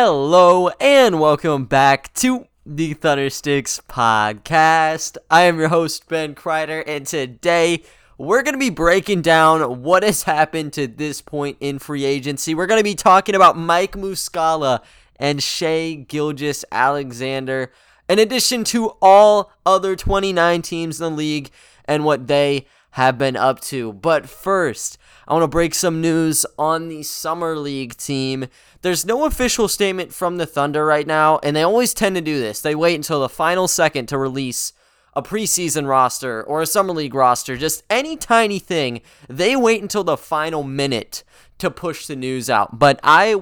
Hello and welcome back to the Thundersticks podcast. I am your host, Ben Kreider, and today we're going to be breaking down what has happened to this point in free agency. We're going to be talking about Mike Muscala and Shai Gilgeous-Alexander, in addition to all other 29 teams in the league and what they have been up to. But first, I want to break some news on the Summer League team. There's no official statement from the Thunder right now, and they always tend to do this. They wait until the final second to release a preseason roster or a Summer League roster, just any tiny thing. They wait until the final minute to push the news out. But I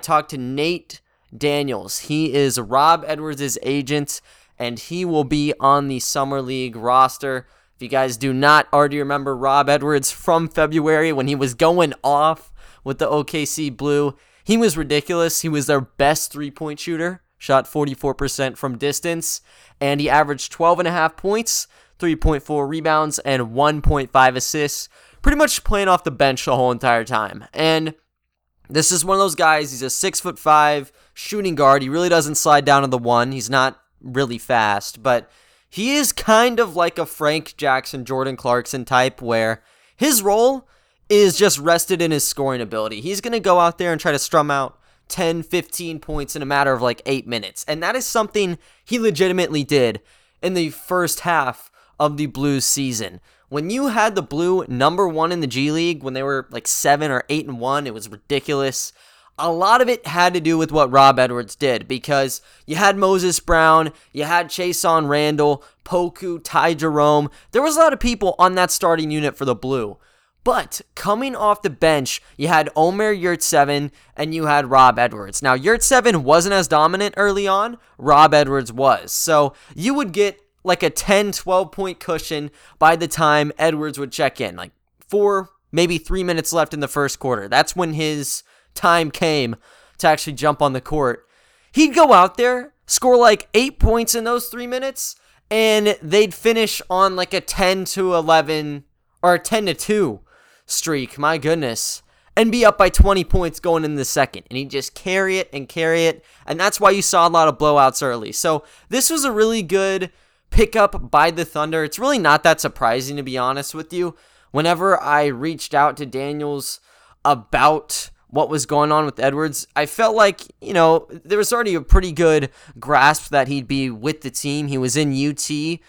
talked to Nate Daniels. He is Rob Edwards' agent, and he will be on the Summer League roster. If you guys do not already remember Rob Edwards from February when he was going off with the OKC Blue, he was ridiculous. He was their best three-point shooter, shot 44% from distance, and he averaged 12.5 points, 3.4 rebounds, and 1.5 assists, pretty much playing off the bench the whole entire time. And this is one of those guys, he's a 6'5" shooting guard. He really doesn't slide down to the one. He's not really fast, but he is kind of like a Frank Jackson, Jordan Clarkson type where his role is just rested in his scoring ability. He's going to go out there and try to strum out 10, 15 points in a matter of like 8 minutes. And that is something he legitimately did in the first half of the Blues season. When you had the Blue number one in the G League, when they were like 7 or 8-1, it was ridiculous. A lot of it had to do with what Rob Edwards did because you had Moses Brown, you had Chase on Randall, Poku, Ty Jerome. There was a lot of people on that starting unit for the Blue. But coming off the bench, you had Omer Yurtseven and you had Rob Edwards. Now, Yurtseven wasn't as dominant early on. Rob Edwards was. So you would get like a 10, 12-point cushion by the time Edwards would check in. Like 4, maybe 3 minutes left in the first quarter. That's when his time came to actually jump on the court. He'd go out there, score like 8 points in those 3 minutes, and they'd finish on like a 10-11 or a 10-2 streak, my goodness, and be up by 20 points going in the second. And he'd just carry it, and that's why you saw a lot of blowouts early. So this was a really good pickup by the Thunder. It's really not that surprising, to be honest with you. Whenever I reached out to Daniels about what was going on with Edwards, I felt like, there was already a pretty good grasp that he'd be with the team. He was in UT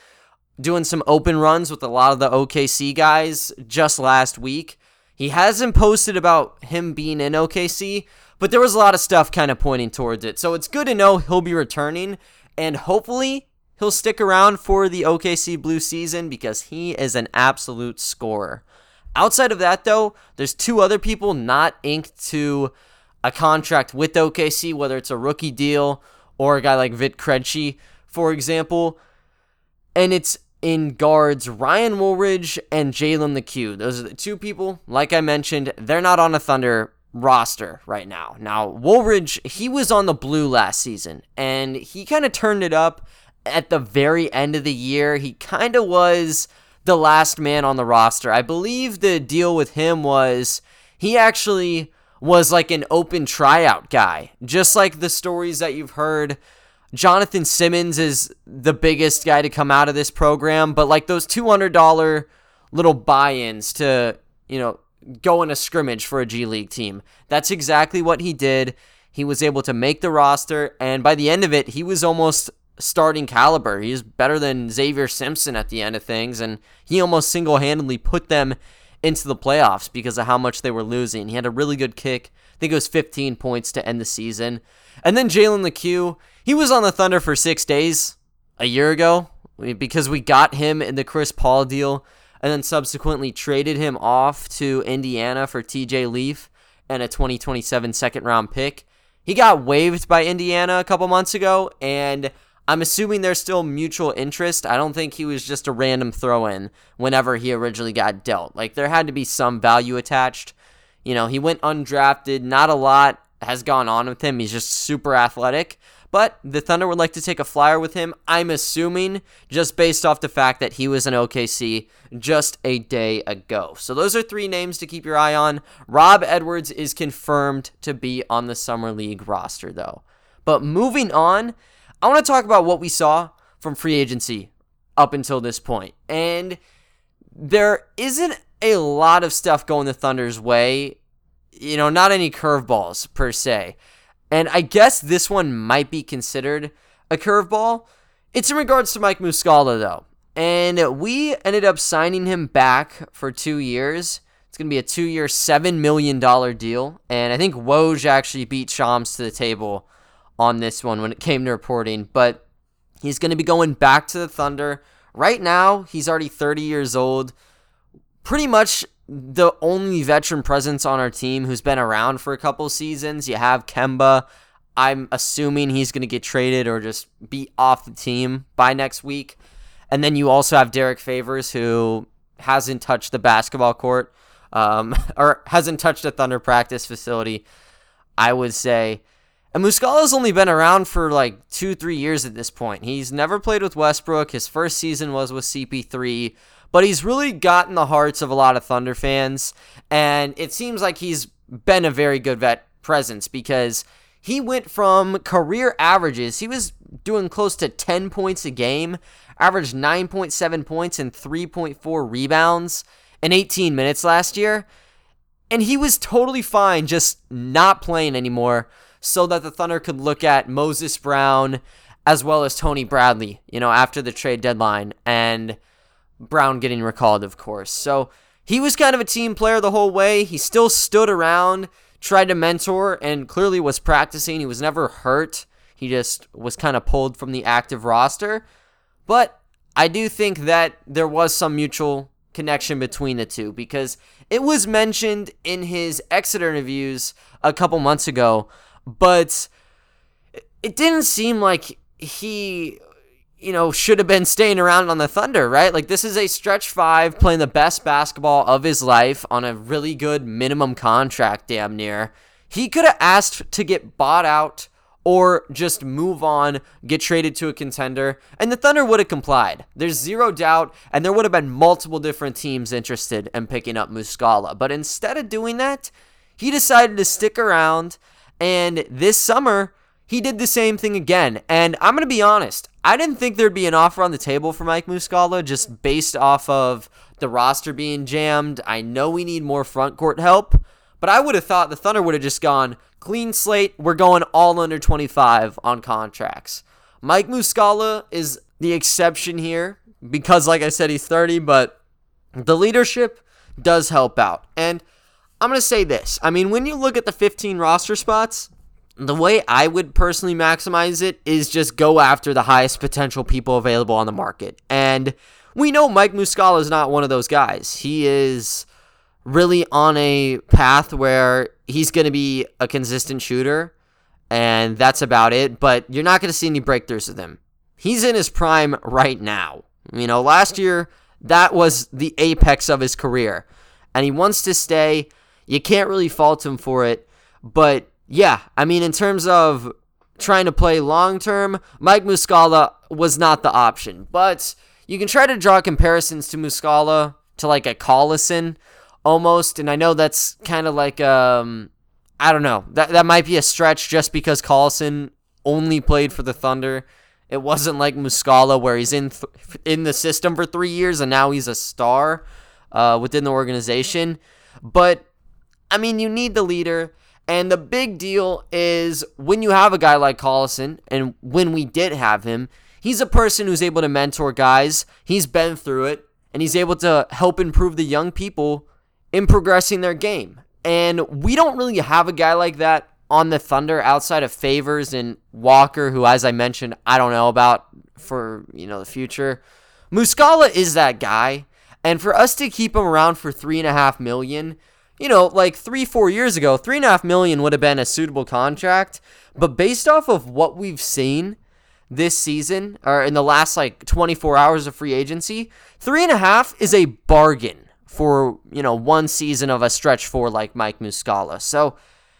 doing some open runs with a lot of the OKC guys just last week. He hasn't posted about him being in OKC, but there was a lot of stuff kind of pointing towards it. So it's good to know he'll be returning, and hopefully he'll stick around for the OKC Blue season because he is an absolute scorer. Outside of that, though, there's 2 other people not inked to a contract with OKC, whether it's a rookie deal or a guy like Vit Krejci, for example. And it's in guards Ryan Woolridge and Jalen McHugh. Those are the 2 people, like I mentioned, they're not on a Thunder roster right now. Now, Woolridge, he was on the Blue last season, and he kind of turned it up at the very end of the year. He kind of was the last man on the roster. I believe the deal with him was he actually was like an open tryout guy, just like the stories that you've heard. Jonathan Simmons is the biggest guy to come out of this program, but like those $200 little buy-ins to, go in a scrimmage for a G League team. That's exactly what he did. He was able to make the roster, and by the end of it, he was almost starting caliber. He's better than Xavier Simpson at the end of things, and he almost single-handedly put them into the playoffs because of how much they were losing. He had a really good kick. I think it was 15 points to end the season. And then Jalen McHugh, he was on the Thunder for 6 days a year ago because we got him in the Chris Paul deal and then subsequently traded him off to Indiana for TJ Leaf and a 2027 second-round pick. He got waived by Indiana a couple months ago, and I'm assuming there's still mutual interest. I don't think he was just a random throw-in whenever he originally got dealt. Like, there had to be some value attached. He went undrafted. Not a lot has gone on with him. He's just super athletic. But the Thunder would like to take a flyer with him, I'm assuming, just based off the fact that he was in OKC just a day ago. So those are three names to keep your eye on. Rob Edwards is confirmed to be on the Summer League roster, though. But moving on, I want to talk about what we saw from free agency up until this point. And there isn't a lot of stuff going the Thunder's way. You know, not any curveballs, per se. And I guess this one might be considered a curveball. It's in regards to Mike Muscala, though. And we ended up signing him back for 2 years. It's going to be a 2-year, $7 million deal. And I think Woj actually beat Shams to the table on this one when it came to reporting. But he's going to be going back to the Thunder. Right now, he's already 30 years old. Pretty much the only veteran presence on our team who's been around for a couple seasons. You have Kemba. I'm assuming he's going to get traded or just be off the team by next week. And then you also have Derek Favors, who hasn't touched the basketball court or hasn't touched a Thunder practice facility, I would say. And Muscala's only been around for like 2-3 years at this point. He's never played with Westbrook. His first season was with CP3. But he's really gotten the hearts of a lot of Thunder fans, and it seems like he's been a very good vet presence because he went from career averages. He was doing close to 10 points a game, averaged 9.7 points and 3.4 rebounds in 18 minutes last year, and he was totally fine just not playing anymore so that the Thunder could look at Moses Brown as well as Tony Bradley, you know, after the trade deadline, and Brown getting recalled, of course. So he was kind of a team player the whole way. He still stood around, tried to mentor, and clearly was practicing. He was never hurt. He just was kind of pulled from the active roster. But I do think that there was some mutual connection between the two because it was mentioned in his exit interviews a couple months ago, but it didn't seem like he, you know, should have been staying around on the Thunder, right? Like, this is a stretch five playing the best basketball of his life on a really good minimum contract, damn near. He could have asked to get bought out or just move on, get traded to a contender, and the Thunder would have complied. There's zero doubt, and there would have been multiple different teams interested in picking up Muscala. But instead of doing that, he decided to stick around, and this summer, he did the same thing again. And I'm going to be honest, I didn't think there'd be an offer on the table for Mike Muscala just based off of the roster being jammed. I know we need more front court help, but I would have thought the Thunder would have just gone clean slate. We're going all under 25 on contracts. Mike Muscala is the exception here because, like I said, he's 30, but the leadership does help out. And I'm going to say this. I mean, when you look at the 15 roster spots, the way I would personally maximize it is just go after the highest potential people available on the market. And we know Mike Muscala is not one of those guys. He is really on a path where he's going to be a consistent shooter, and that's about it. But you're not going to see any breakthroughs with him. He's in his prime right now. You know, last year, that was the apex of his career. And he wants to stay. You can't really fault him for it. But yeah, I mean, in terms of trying to play long-term, Mike Muscala was not the option. But you can try to draw comparisons to Muscala to like a Collison almost. And I know that's kind of like, I don't know, that might be a stretch just because Collison only played for the Thunder. It wasn't like Muscala where he's in the system for 3 years and now he's a star within the organization. But, I mean, you need the leader. And the big deal is when you have a guy like Collison, and when we did have him, he's a person who's able to mentor guys. He's been through it, and he's able to help improve the young people in progressing their game. And we don't really have a guy like that on the Thunder outside of Favors and Walker, who, as I mentioned, I don't know about for, you know, the future. Muscala is that guy, and for us to keep him around for $3.5 million. You know, like 3-4 years ago, $3.5 million would have been a suitable contract. But based off of what we've seen this season, or in the last like 24 hours of free agency, $3.5 is a bargain for, you know, one season of a stretch four like Mike Muscala. So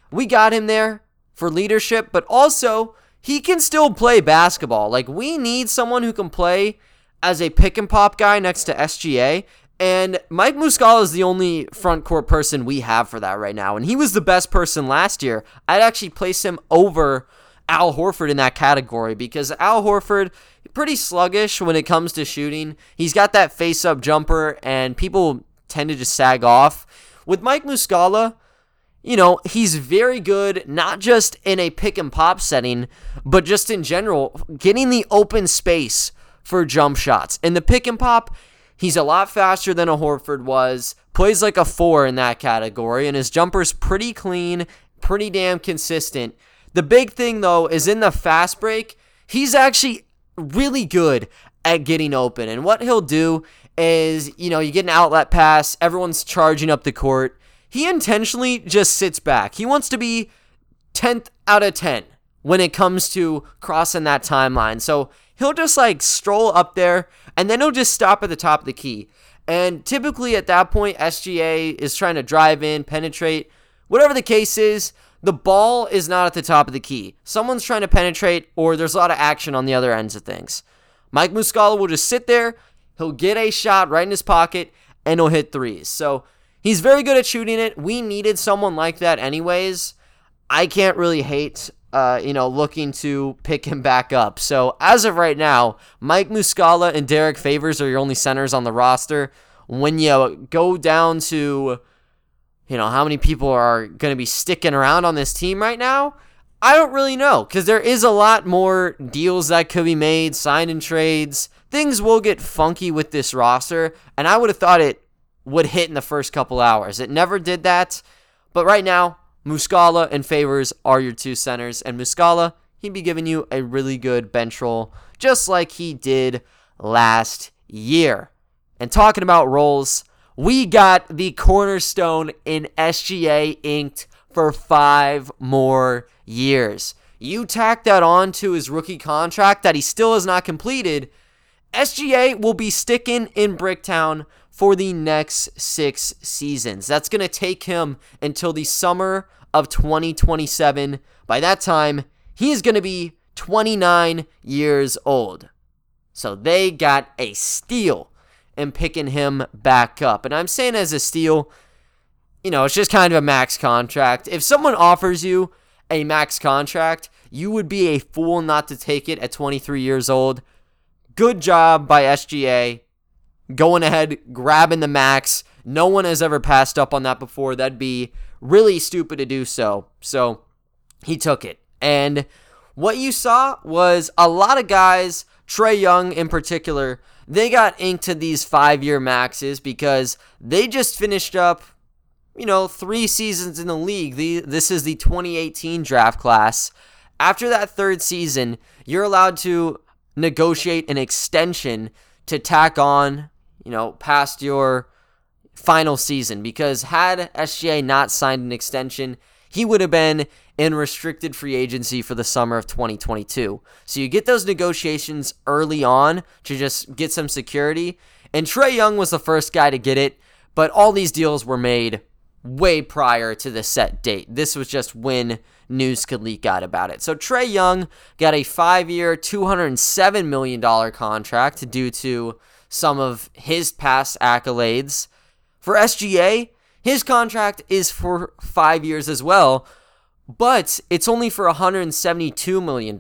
we got him there for leadership, but also he can still play basketball. Like, we need someone who can play as a pick-and-pop guy next to SGA, and Mike Muscala is the only front court person we have for that right now, and he was the best person last year. I'd actually place him over Al Horford in that category because Al Horford, pretty sluggish when it comes to shooting. He's got that face-up jumper, and people tend to just sag off. With Mike Muscala, you know, he's very good, not just in a pick-and-pop setting, but just in general, getting the open space for jump shots. In the pick-and-pop, he's a lot faster than a Horford was, plays like a 4 in that category, and his jumper's pretty clean, pretty damn consistent. The big thing, though, is in the fast break, he's actually really good at getting open. And what he'll do is, you know, you get an outlet pass, everyone's charging up the court. He intentionally just sits back. He wants to be 10th out of 10 when it comes to crossing that timeline. So he'll just like stroll up there, and then he'll just stop at the top of the key. And typically at that point, SGA is trying to drive in, penetrate, whatever the case is. The ball is not at the top of the key. Someone's trying to penetrate, or there's a lot of action on the other ends of things. Mike Muscala will just sit there. He'll get a shot right in his pocket, and he'll hit threes. So he's very good at shooting it. We needed someone like that anyways. I can't really hate, looking to pick him back up. So as of right now, Mike Muscala and Derek Favors are your only centers on the roster. When you go down to, you know, how many people are going to be sticking around on this team right now? I don't really know, because there is a lot more deals that could be made, sign and trades. Things will get funky with this roster, and I would have thought it would hit in the first couple hours. It never did that, but right now, Muscala and Favors are your two centers, and Muscala, he'd be giving you a really good bench role, just like he did last year. And talking about roles, we got the cornerstone in SGA inked for 5 more years. You tack that on to his rookie contract that he still has not completed, SGA will be sticking in Bricktown for the next 6 seasons. That's going to take him until the summer of 2027. By that time, he is going to be 29 years old. So they got a steal and picking him back up. And I'm saying as a steal, you know, it's just kind of a max contract. If someone offers you a max contract, you would be a fool not to take it at 23 years old. Good job by SGA going ahead, grabbing the max. No one has ever passed up on that before. That'd be really stupid to do so. So he took it. And what you saw was a lot of guys, Trae Young in particular, they got inked to these 5-year maxes because they just finished up, you know, 3 seasons in the league. This is the 2018 draft class. After that 3rd season, you're allowed to negotiate an extension to tack on, you know, past your final season. Because had SGA not signed an extension, he would have been in restricted free agency for the summer of 2022. So you get those negotiations early on to just get some security. And Trae Young was the first guy to get it, but all these deals were made way prior to the set date. This was just when news could leak out about it. So Trae Young got a 5-year, $207 million contract due to some of his past accolades. For SGA, his contract is for 5 years as well, but it's only for $172 million.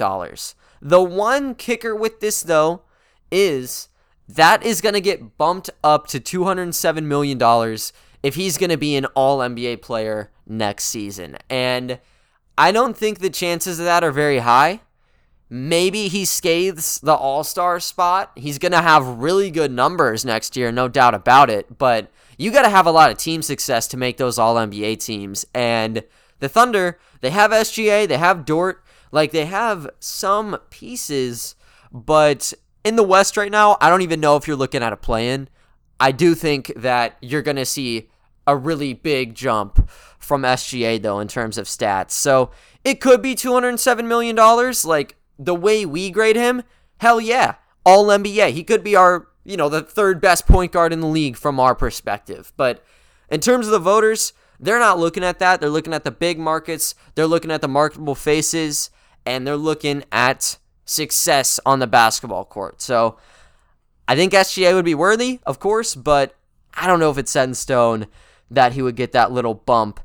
The one kicker with this, though, is that is going to get bumped up to $207 million if he's going to be an All-NBA player next season. And I don't think the chances of that are very high. Maybe he scathes the All-Star spot. He's going to have really good numbers next year, no doubt about it. But you got to have a lot of team success to make those All-NBA teams. And the Thunder, they have SGA, they have Dort. Like, they have some pieces. But in the West right now, I don't even know if you're looking at a play-in. I do think that you're going to see a really big jump from SGA, though, in terms of stats. So it could be $207 million. Like, the way we grade him, hell yeah, all NBA. He could be our, you know, the 3rd best point guard in the league from our perspective. But in terms of the voters, they're not looking at that. They're looking at the big markets. They're looking at the marketable faces. and they're looking at success on the basketball court. So I think SGA would be worthy, of course, but I don't know if it's set in stone that he would get that little bump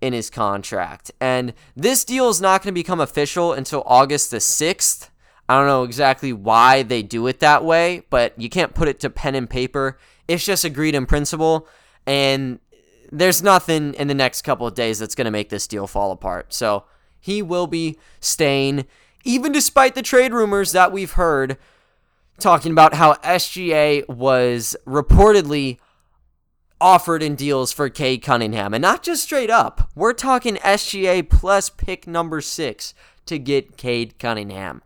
in his contract. And this deal is not going to become official until August the 6th. I don't know exactly why they do it that way, but you can't put it to pen and paper. It's just agreed in principle, and there's nothing in the next couple of days that's going to make this deal fall apart. So he will be staying, even despite the trade rumors that we've heard talking about how SGA was reportedly offered in deals for Cade Cunningham. And not just straight up. We're talking SGA plus pick number 6 to get Cade Cunningham.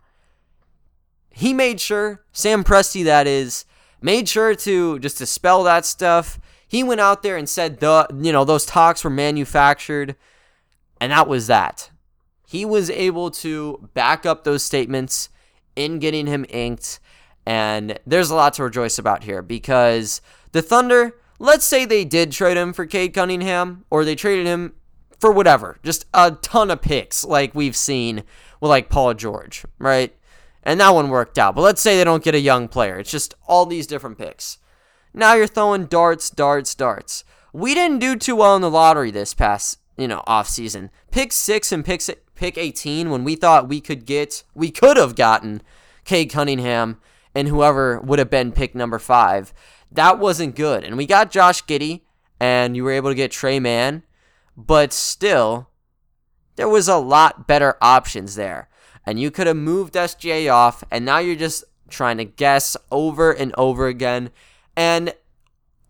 He made sure, Sam Presti that is, made sure to just dispel that stuff. He went out there and said, those talks were manufactured. And that was that. He was able to back up those statements in getting him inked. And there's a lot to rejoice about here because the Thunder, let's say they did trade him for Cade Cunningham, or they traded him for whatever, just a ton of picks like we've seen with like Paul George, right? And that one worked out. But let's say they don't get a young player. It's just all these different picks. Now you're throwing darts. We didn't do too well in the lottery this past, offseason. Pick 6 and pick 18 when we thought we could have gotten Cade Cunningham and whoever would have been pick number 5. That wasn't good. And we got Josh Giddey, and you were able to get Trey Mann, but still, there was a lot better options there. And you could have moved SGA off, and now you're just trying to guess over and over again. And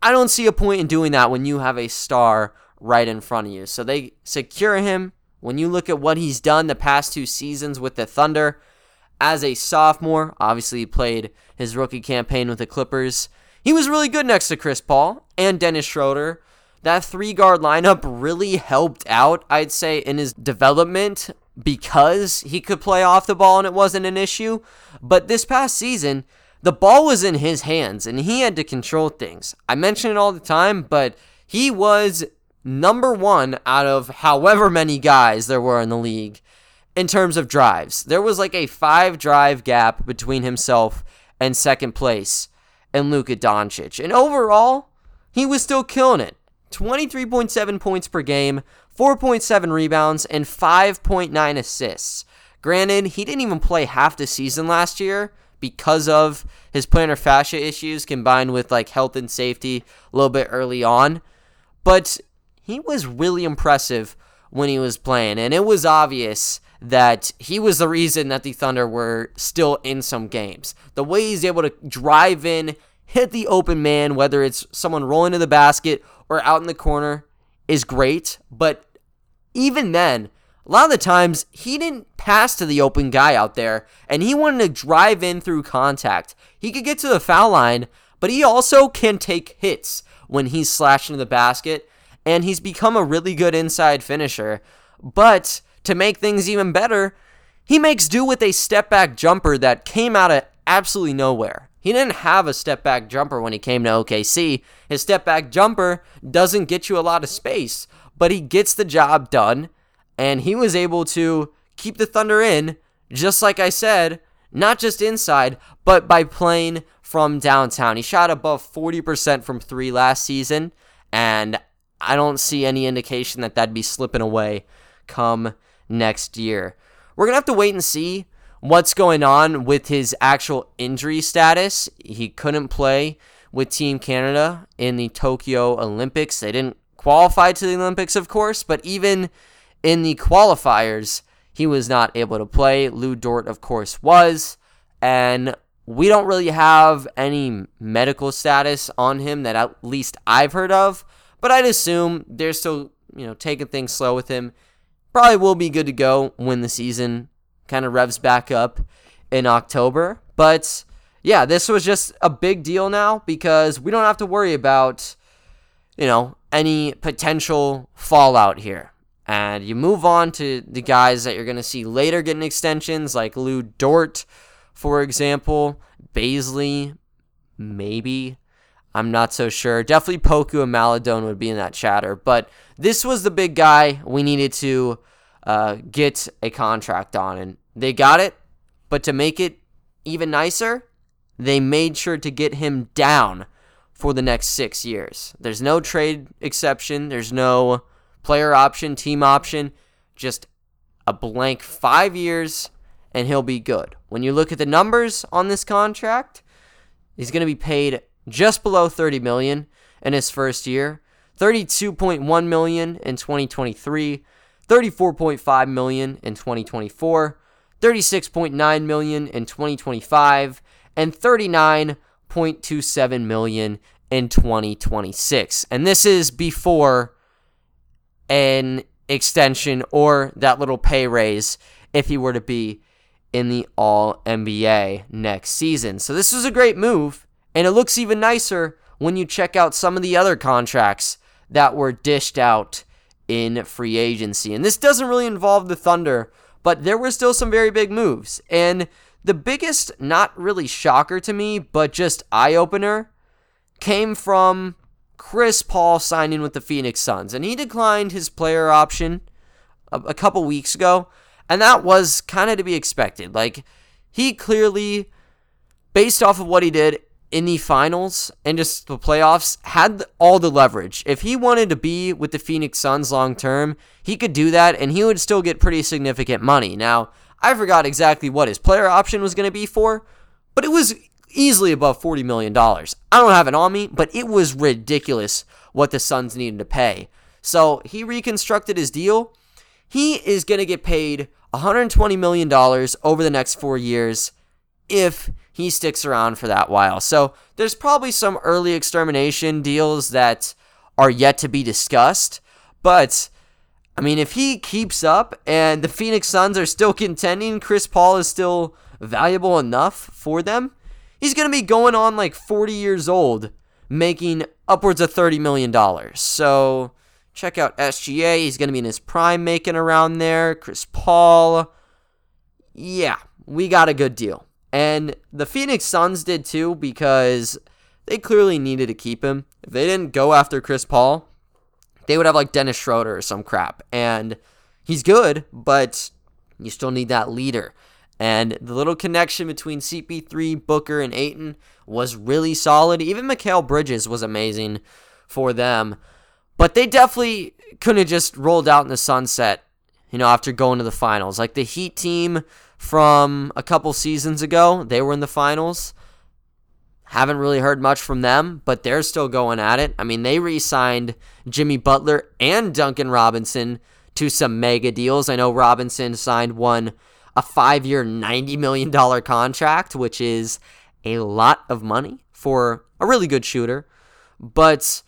I don't see a point in doing that when you have a star right in front of you. So they secure him. When you look at what he's done the past 2 seasons with the Thunder as a sophomore, obviously he played his rookie campaign with the Clippers. He was really good next to Chris Paul and Dennis Schroeder. That 3-guard lineup really helped out, I'd say, in his development because he could play off the ball and it wasn't an issue. But this past season, the ball was in his hands and he had to control things. I mention it all the time, but he was number 1 out of however many guys there were in the league in terms of drives. There was like a 5-drive gap between himself and second place and Luka Doncic. And overall, he was still killing it. 23.7 points per game, 4.7 rebounds, and 5.9 assists. Granted, he didn't even play half the season last year because of his plantar fascia issues combined with like health and safety a little bit early on. But he was really impressive when he was playing, and it was obvious that he was the reason that the Thunder were still in some games. The way he's able to drive in, hit the open man, whether it's someone rolling to the basket or out in the corner, is great. But even then, a lot of the times, he didn't pass to the open guy out there, and he wanted to drive in through contact. He could get to the foul line, but he also can take hits when he's slashing to the basket, and he's become a really good inside finisher. But to make things even better, he makes do with a step-back jumper that came out of absolutely nowhere. He didn't have a step-back jumper when he came to OKC. His step-back jumper doesn't get you a lot of space, but he gets the job done, and he was able to keep the Thunder in, just like I said, not just inside, but by playing from downtown. He shot above 40% from 3 last season, and I don't see any indication that that'd be slipping away come next year. We're going to have to wait and see what's going on with his actual injury status. He couldn't play with Team Canada in the Tokyo Olympics. They didn't qualify to the Olympics, of course, but even in the qualifiers, he was not able to play. Lou Dort, of course, was. And we don't really have any medical status on him that at least I've heard of, but I'd assume they're still, taking things slow with him. Probably will be good to go when the season kind of revs back up in October. But yeah, this was just a big deal now because we don't have to worry about, any potential fallout here. And you move on to the guys that you're going to see later getting extensions, like Lou Dort, for example, Baisley, maybe. I'm not so sure. Definitely Poku and Maladone would be in that chatter. But this was the big guy we needed to get a contract on. And They got it, but to make it even nicer, they made sure to get him down for the next 6 years. There's no trade exception. There's no player option, team option. Just a blank 5 years, and he'll be good. When you look at the numbers on this contract, he's going to be paid just below $30 million in his first year, $32.1 million in 2023, $34.5 million in 2024, $36.9 million in 2025, and $39.27 million in 2026. And this is before an extension or that little pay raise if he were to be in the All-NBA next season. So this was a great move, and it looks even nicer when you check out some of the other contracts that were dished out in free agency. And this doesn't really involve the Thunder, but there were still some very big moves. And the biggest, not really shocker to me, but just eye-opener, came from Chris Paul signing with the Phoenix Suns. And he declined his player option a couple weeks ago, and that was kind of to be expected. Like, he clearly, based off of what he did in the finals and just the playoffs, had all the leverage. If he wanted to be with the Phoenix Suns long term, he could do that, and he would still get pretty significant money. Now, I forgot exactly what his player option was going to be for, but it was easily above $40 million. I don't have it on me, but it was ridiculous what the Suns needed to pay. So he reconstructed his deal. He is going to get paid $120 million over the next 4 years if he sticks around for that while. So there's probably some early extermination deals that are yet to be discussed. But, I mean, if he keeps up and the Phoenix Suns are still contending, Chris Paul is still valuable enough for them, he's going to be going on like 40 years old, making upwards of $30 million. So check out SGA. He's going to be in his prime making around there. Chris Paul. Yeah, we got a good deal. And the Phoenix Suns did too, because they clearly needed to keep him. If they didn't go after Chris Paul, they would have like Dennis Schroeder or some crap. And he's good, but you still need that leader. And the little connection between CP3, Booker, and Ayton was really solid. Even Mikal Bridges was amazing for them. But they definitely couldn't have just rolled out in the sunset, you know, after going to the finals. Like the Heat team from a couple seasons ago, they were in the finals. Haven't really heard much from them, but they're still going at it. I mean, they re-signed Jimmy Butler and Duncan Robinson to some mega deals. I know Robinson signed one, a 5-year, $90 million contract, which is a lot of money for a really good shooter. But,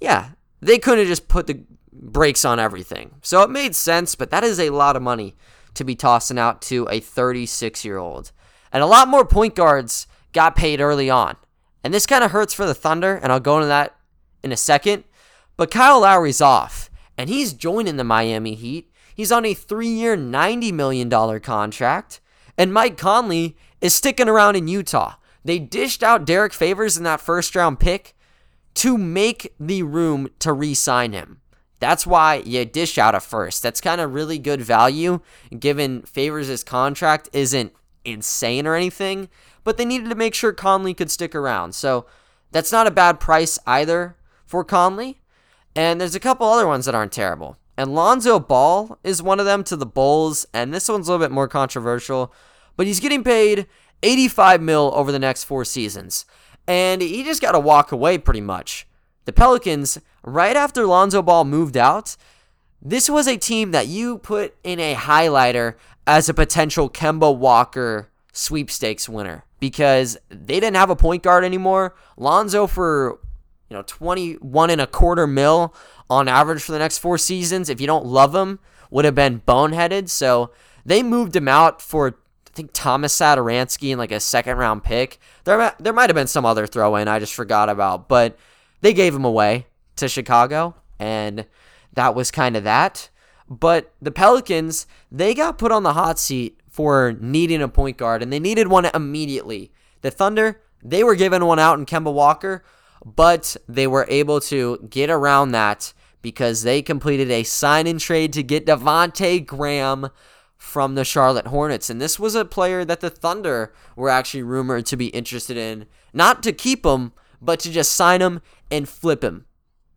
yeah, they couldn't have just put the brakes on everything. So it made sense, but that is a lot of money to be tossing out to a 36-year-old. And a lot more point guards got paid early on. And this kind of hurts for the Thunder, and I'll go into that in a second. But Kyle Lowry's off, and he's joining the Miami Heat. He's on a 3-year, $90 million contract. And Mike Conley is sticking around in Utah. They dished out Derek Favors in that first-round pick to make the room to re-sign him. That's why you dish out a first. That's kind of really good value, given Favors' contract isn't insane or anything. But they needed to make sure Conley could stick around. So that's not a bad price either for Conley. And there's a couple other ones that aren't terrible. And Lonzo Ball is one of them to the Bulls, and this one's a little bit more controversial, but he's getting paid $85 million over the next 4 seasons, and he just got to walk away pretty much. The Pelicans, right after Lonzo Ball moved out, this was a team that you put in a highlighter as a potential Kemba Walker sweepstakes winner because they didn't have a point guard anymore. Lonzo for $21.25 million on average for the next 4 seasons, if you don't love him, would have been boneheaded. So they moved him out for, I think, Thomas Satoransky and like a second-round pick. There might have been some other throw-in I just forgot about, but they gave him away to Chicago, and that was kind of that. But the Pelicans, they got put on the hot seat for needing a point guard, and they needed one immediately. The Thunder, they were giving one out in Kemba Walker, but they were able to get around that because they completed a sign-and-trade to get Devontae Graham from the Charlotte Hornets. And this was a player that the Thunder were actually rumored to be interested in, not to keep him, but to just sign him and flip him.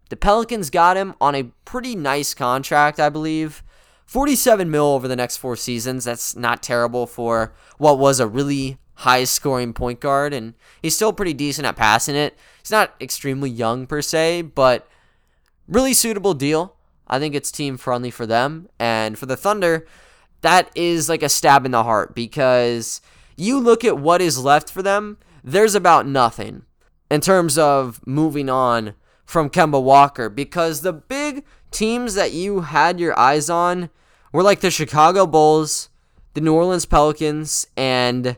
The Pelicans got him on a pretty nice contract, I believe. $47 million over the next 4 seasons. That's not terrible for what was a really high-scoring point guard, and he's still pretty decent at passing it. He's not extremely young per se, but really suitable deal. I think it's team-friendly for them. And for the Thunder, that is like a stab in the heart, because you look at what is left for them, there's about nothing in terms of moving on from Kemba Walker, because the big teams that you had your eyes on were like the Chicago Bulls, the New Orleans Pelicans, and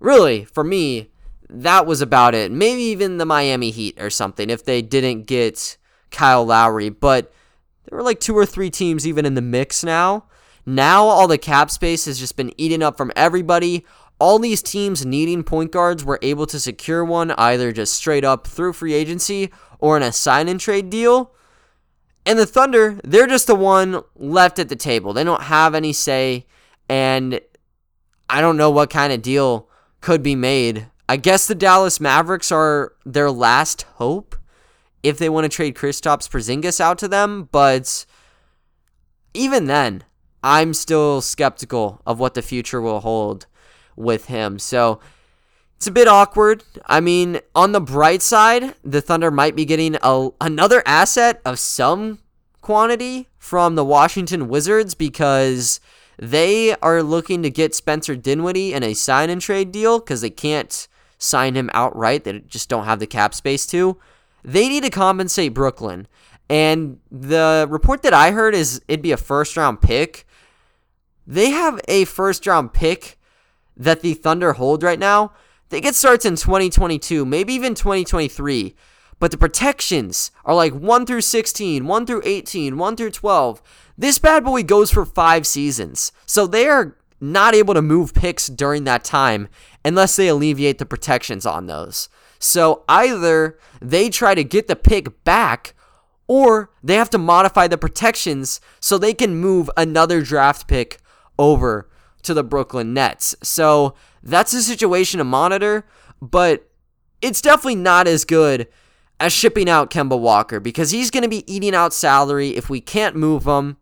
really, for me, that was about it. Maybe even the Miami Heat or something if they didn't get Kyle Lowry, but there were like 2 or 3 teams even in the mix now. Now all the cap space has just been eaten up from everybody. All these teams needing point guards were able to secure one either just straight up through free agency or in a sign-and-trade deal. And the Thunder, they're just the one left at the table. They don't have any say, and I don't know what kind of deal could be made. I guess the Dallas Mavericks are their last hope if they want to trade Kristaps Porzingis out to them, but even then, I'm still skeptical of what the future will hold with him. So it's a bit awkward. I mean, on the bright side, the Thunder might be getting another asset of some quantity from the Washington Wizards, because they are looking to get Spencer Dinwiddie in a sign-and-trade deal because they can't sign him outright. They just don't have the cap space to. They need to compensate Brooklyn. And the report that I heard is it'd be a first-round pick. They have a first-round pick that the Thunder hold right now. I think it starts in 2022, maybe even 2023. But the protections are like 1 through 16, 1 through 18, 1 through 12. This bad boy goes for 5 seasons. So they are not able to move picks during that time unless they alleviate the protections on those. So either they try to get the pick back, or they have to modify the protections so they can move another draft pick over to the Brooklyn Nets. So that's a situation to monitor, but it's definitely not as good as shipping out Kemba Walker, because he's going to be eating out salary if we can't move him.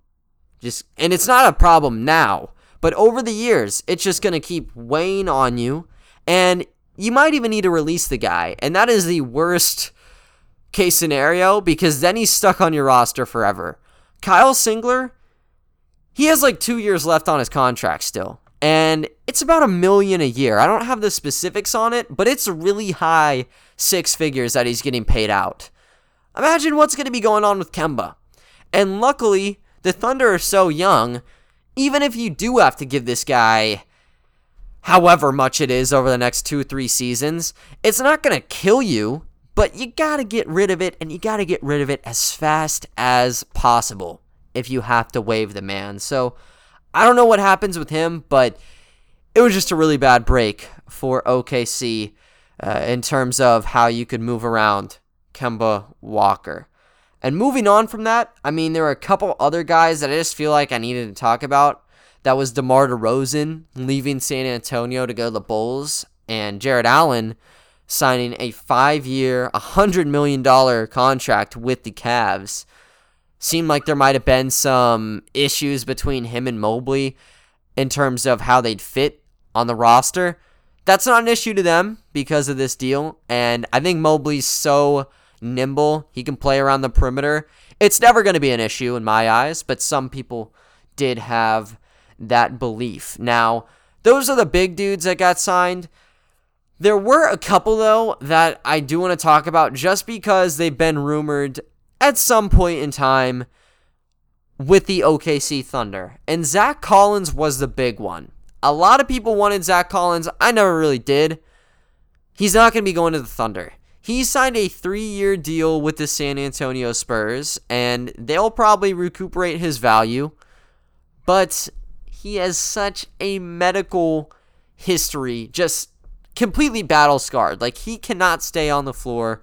And it's not a problem now, but over the years, it's just going to keep weighing on you, and you might even need to release the guy, and that is the worst case scenario, because then he's stuck on your roster forever. Kyle Singler, he has like 2 years left on his contract still, and it's about $1 million a year. I don't have the specifics on it, but it's really high six figures that he's getting paid out. Imagine what's going to be going on with Kemba. And luckily, the Thunder are so young, even if you do have to give this guy however much it is over the next 2-3 seasons, it's not going to kill you. But you got to get rid of it, and you got to get rid of it as fast as possible if you have to waive the man. So I don't know what happens with him, but it was just a really bad break for OKC in terms of how you could move around Kemba Walker. And moving on from that, I mean, there are a couple other guys that I just feel like I needed to talk about. That was DeMar DeRozan leaving San Antonio to go to the Bulls, and Jared Allen signing a 5-year, $100 million contract with the Cavs. Seemed like there might have been some issues between him and Mobley in terms of how they'd fit on the roster. That's not an issue to them because of this deal, and I think Mobley's so nimble, he can play around the perimeter. It's never going to be an issue in my eyes, but some people did have that belief. Now, those are the big dudes that got signed. There were a couple, though, that I do want to talk about just because they've been rumored at some point in time with the OKC Thunder. And Zach Collins was the big one. A lot of people wanted Zach Collins. I never really did. He's not going to be going to the Thunder. He signed a 3-year deal with the San Antonio Spurs, and they'll probably recuperate his value. But he has such a medical history, just completely battle scarred. Like, he cannot stay on the floor.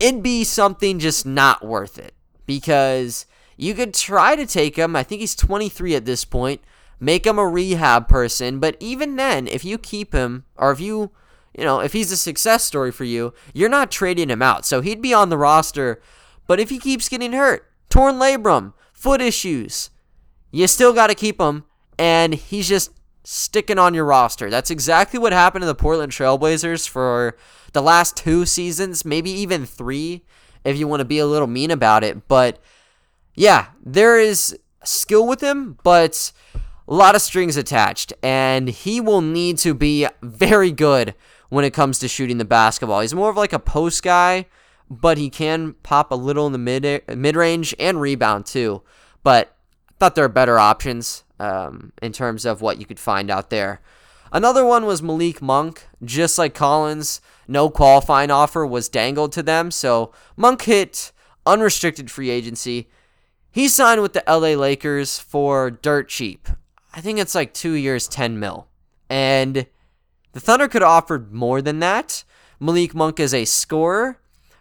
It'd be something just not worth it, because you could try to take him. I think he's 23 at this point, Make him a rehab person, but even then, if you keep him, or if you, if he's a success story for you, you're not trading him out. So he'd be on the roster, but if he keeps getting hurt, torn labrum, foot issues, you still got to keep him, and he's just sticking on your roster. That's exactly what happened to the Portland Trailblazers for the last 2 seasons, maybe even 3, if you want to be a little mean about it. But yeah, there is skill with him, but a lot of strings attached, and he will need to be very good when it comes to shooting the basketball. He's more of like a post guy, but he can pop a little in the mid-range and rebound too. But I thought there are better options in terms of what you could find out there. Another one was Malik Monk. Just like Collins, no qualifying offer was dangled to them, so Monk hit unrestricted free agency. He signed with the LA Lakers for dirt cheap. I think it's like 2 years, $10 million. And the Thunder could have offered more than that. Malik Monk is a scorer,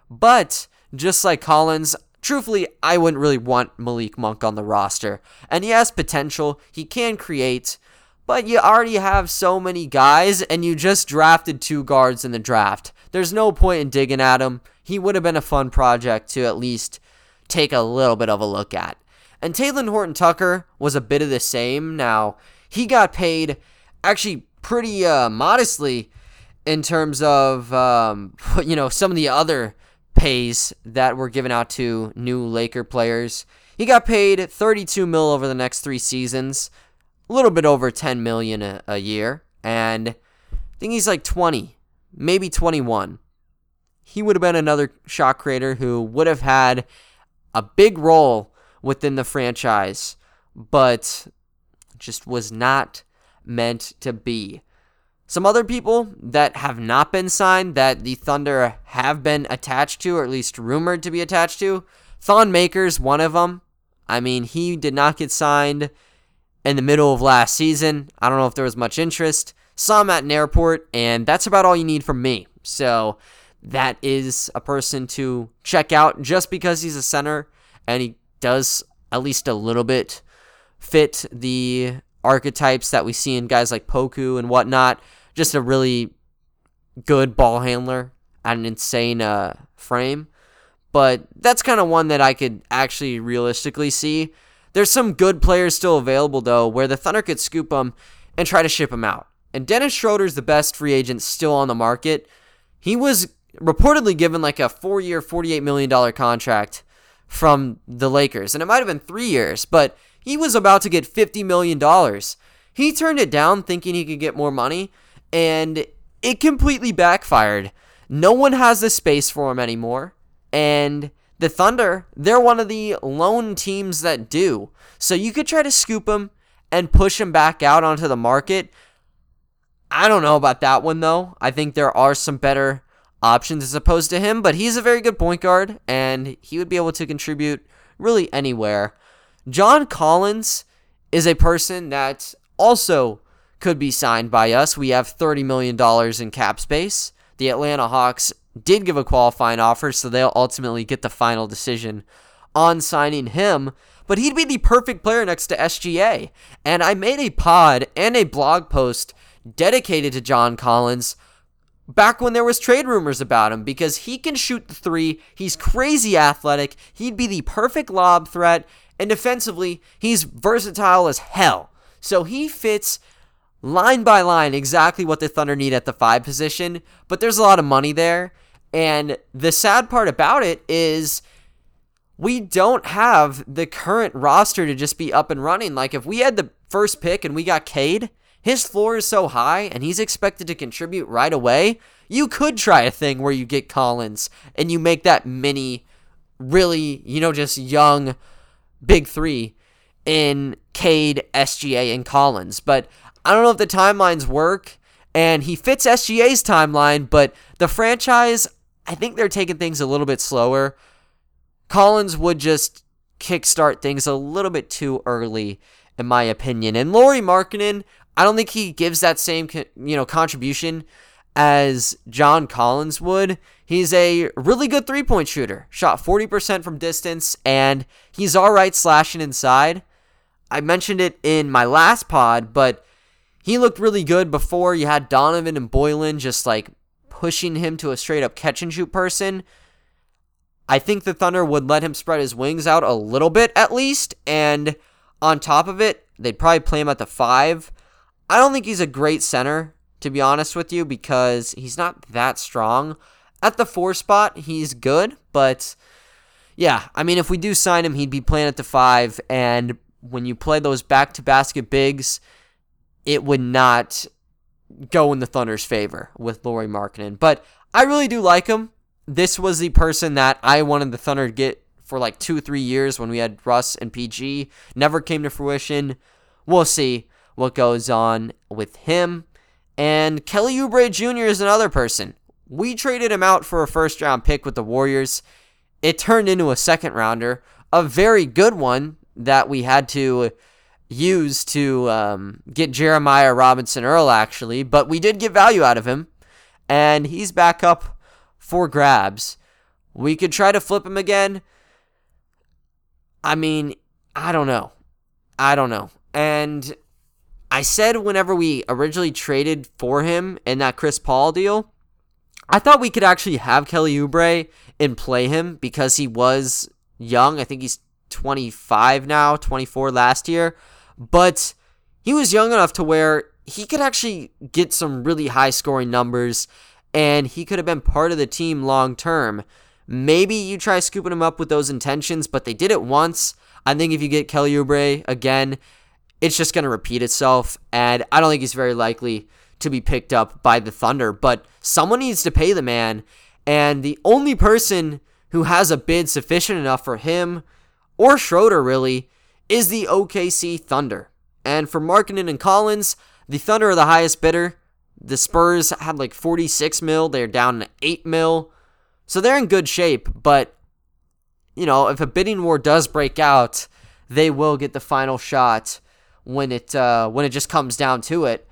but just like Collins, truthfully, I wouldn't really want Malik Monk on the roster. And he has potential. He can create, but you already have so many guys, and you just drafted 2 guards in the draft. There's no point in digging at him. He would have been a fun project to at least take a little bit of a look at. And Talen Horton-Tucker was a bit of the same. Now, he got paid actually pretty modestly in terms of, some of the other pays that were given out to new Laker players. He got paid $32 million over the next 3 seasons, a little bit over $10 million a year, and I think he's like 20, maybe 21. He would have been another shot creator who would have had a big role within the franchise, but just was not meant to be. Some other people that have not been signed that the Thunder have been attached to, or at least rumored to be attached to, Thon Maker's one of them. I mean, he did not get signed in the middle of last season. I don't know if there was much interest. Saw him at an airport, and that's about all you need from me. So that is a person to check out just because he's a center, and he does at least a little bit fit the archetypes that we see in guys like Poku and whatnot. Just a really good ball handler at an insane frame. But that's kind of one that I could actually realistically see. There's some good players still available, though, where the Thunder could scoop them and try to ship them out. And Dennis Schroeder's the best free agent still on the market. He was reportedly given like a 4-year, $48 million contract from the Lakers. And it might have been 3 years, but he was about to get $50 million. He turned it down thinking he could get more money, and it completely backfired. No one has the space for him anymore, and the Thunder, they're one of the lone teams that do. So you could try to scoop him and push him back out onto the market. I don't know about that one, though. I think there are some better options as opposed to him, but he's a very good point guard, and he would be able to contribute really anywhere. John Collins is a person that also could be signed by us. We have $30 million in cap space. The Atlanta Hawks did give a qualifying offer, so they'll ultimately get the final decision on signing him. But he'd be the perfect player next to SGA. And I made a pod and a blog post dedicated to John Collins back when there was trade rumors about him, because he can shoot the three. He's crazy athletic. He'd be the perfect lob threat. And defensively, he's versatile as hell. So he fits line by line exactly what the Thunder need at the 5 position. But there's a lot of money there. And the sad part about it is we don't have the current roster to just be up and running. Like, if we had the first pick and we got Cade, his floor is so high and he's expected to contribute right away. You could try a thing where you get Collins and you make that mini, really, just young big 3 in Cade, SGA, and Collins. But I don't know if the timelines work, and he fits SGA's timeline, but the franchise, I think they're taking things a little bit slower. Collins would just kickstart things a little bit too early, in my opinion. And Lauri Markkanen, I don't think he gives that same contribution as John Collins would. He's a really good three-point shooter. Shot 40% from distance, and he's all right slashing inside. I mentioned it in my last pod, but he looked really good before. You had Donovan and Boylan just like pushing him to a straight up catch and shoot person. I think the Thunder would let him spread his wings out a little bit at least, and on top of it, they'd probably play him at the 5. I don't think he's a great center, to be honest with you, because he's not that strong. At the 4 spot, he's good, but yeah, I mean, if we do sign him, he'd be playing at the 5, and when you play those back-to-basket bigs, it would not go in the Thunder's favor with Lauri Markkanen. But I really do like him. This was the person that I wanted the Thunder to get for like 2-3 years when we had Russ and PG. Never came to fruition. We'll see what goes on with him. And Kelly Oubre Jr. is another person. We traded him out for a first-round pick with the Warriors. It turned into a second-rounder, a very good one that we had to use to get Jeremiah Robinson Earl, actually. But we did get value out of him, and he's back up for grabs. We could try to flip him again. I mean, I don't know. And I said whenever we originally traded for him in that Chris Paul deal, I thought we could actually have Kelly Oubre and play him because he was young. I think he's 25 now, 24 last year. But he was young enough to where he could actually get some really high scoring numbers, and he could have been part of the team long term. Maybe you try scooping him up with those intentions, but they did it once. I think if you get Kelly Oubre again, it's just going to repeat itself, and I don't think he's very likely to be picked up by the Thunder, but someone needs to pay the man, and the only person who has a bid sufficient enough for him, or Schroeder really, is the OKC Thunder. And for Markkanen and Collins, the Thunder are the highest bidder. The Spurs had like 46 mil. They're down to 8 mil. So they're in good shape, but, you know, if a bidding war does break out, they will get the final shot when it just comes down to it.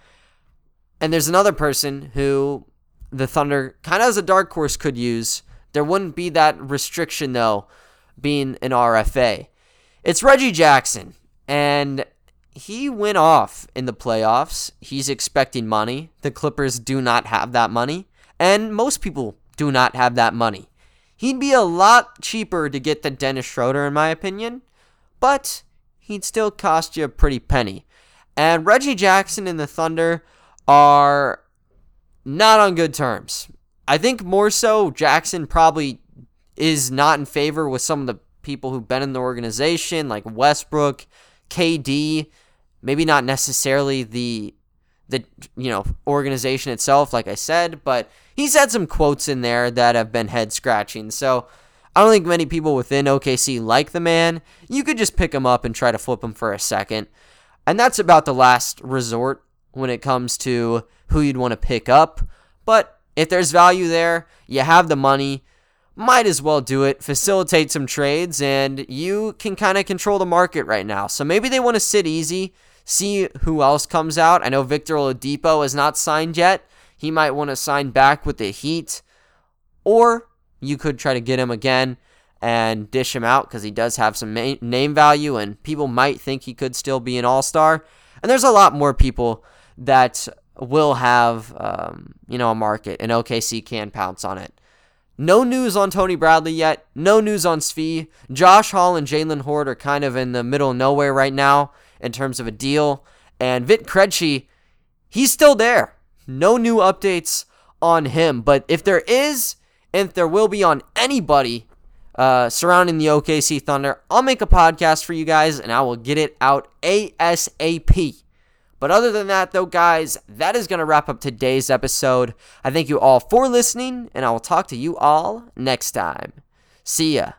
And there's another person who the Thunder kind of as a dark horse could use. There wouldn't be that restriction, though, being an RFA. It's Reggie Jackson, and he went off in the playoffs. He's expecting money. The Clippers do not have that money, and most people do not have that money. He'd be a lot cheaper to get than Dennis Schroeder, in my opinion, but he'd still cost you a pretty penny. And Reggie Jackson and the Thunder are not on good terms. I think more so Jackson probably is not in favor with some of the people who've been in the organization, like Westbrook, KD, maybe not necessarily the organization itself, like I said, but he's had some quotes in there that have been head-scratching, so I don't think many people within OKC like the man. You could just pick him up and try to flip him for a second, and that's about the last resort when it comes to who you'd want to pick up, but if there's value there, you have the money, might as well do it, facilitate some trades, and you can kind of control the market right now, so maybe they want to sit easy, see who else comes out. I know Victor Oladipo is not signed yet. He might want to sign back with the Heat. Or you could try to get him again and dish him out because he does have some name value and people might think he could still be an all-star. And there's a lot more people that will have a market, and OKC can pounce on it. No news on Tony Bradley yet. No news on Svi. Josh Hall and Jalen Horde are kind of in the middle of nowhere right now in terms of a deal. And Vit Krejci, he's still there. No new updates on him. But if there is, and if there will be on anybody surrounding the OKC Thunder, I'll make a podcast for you guys, and I will get it out ASAP. But other than that, though, guys, that is going to wrap up today's episode. I thank you all for listening, and I will talk to you all next time. See ya.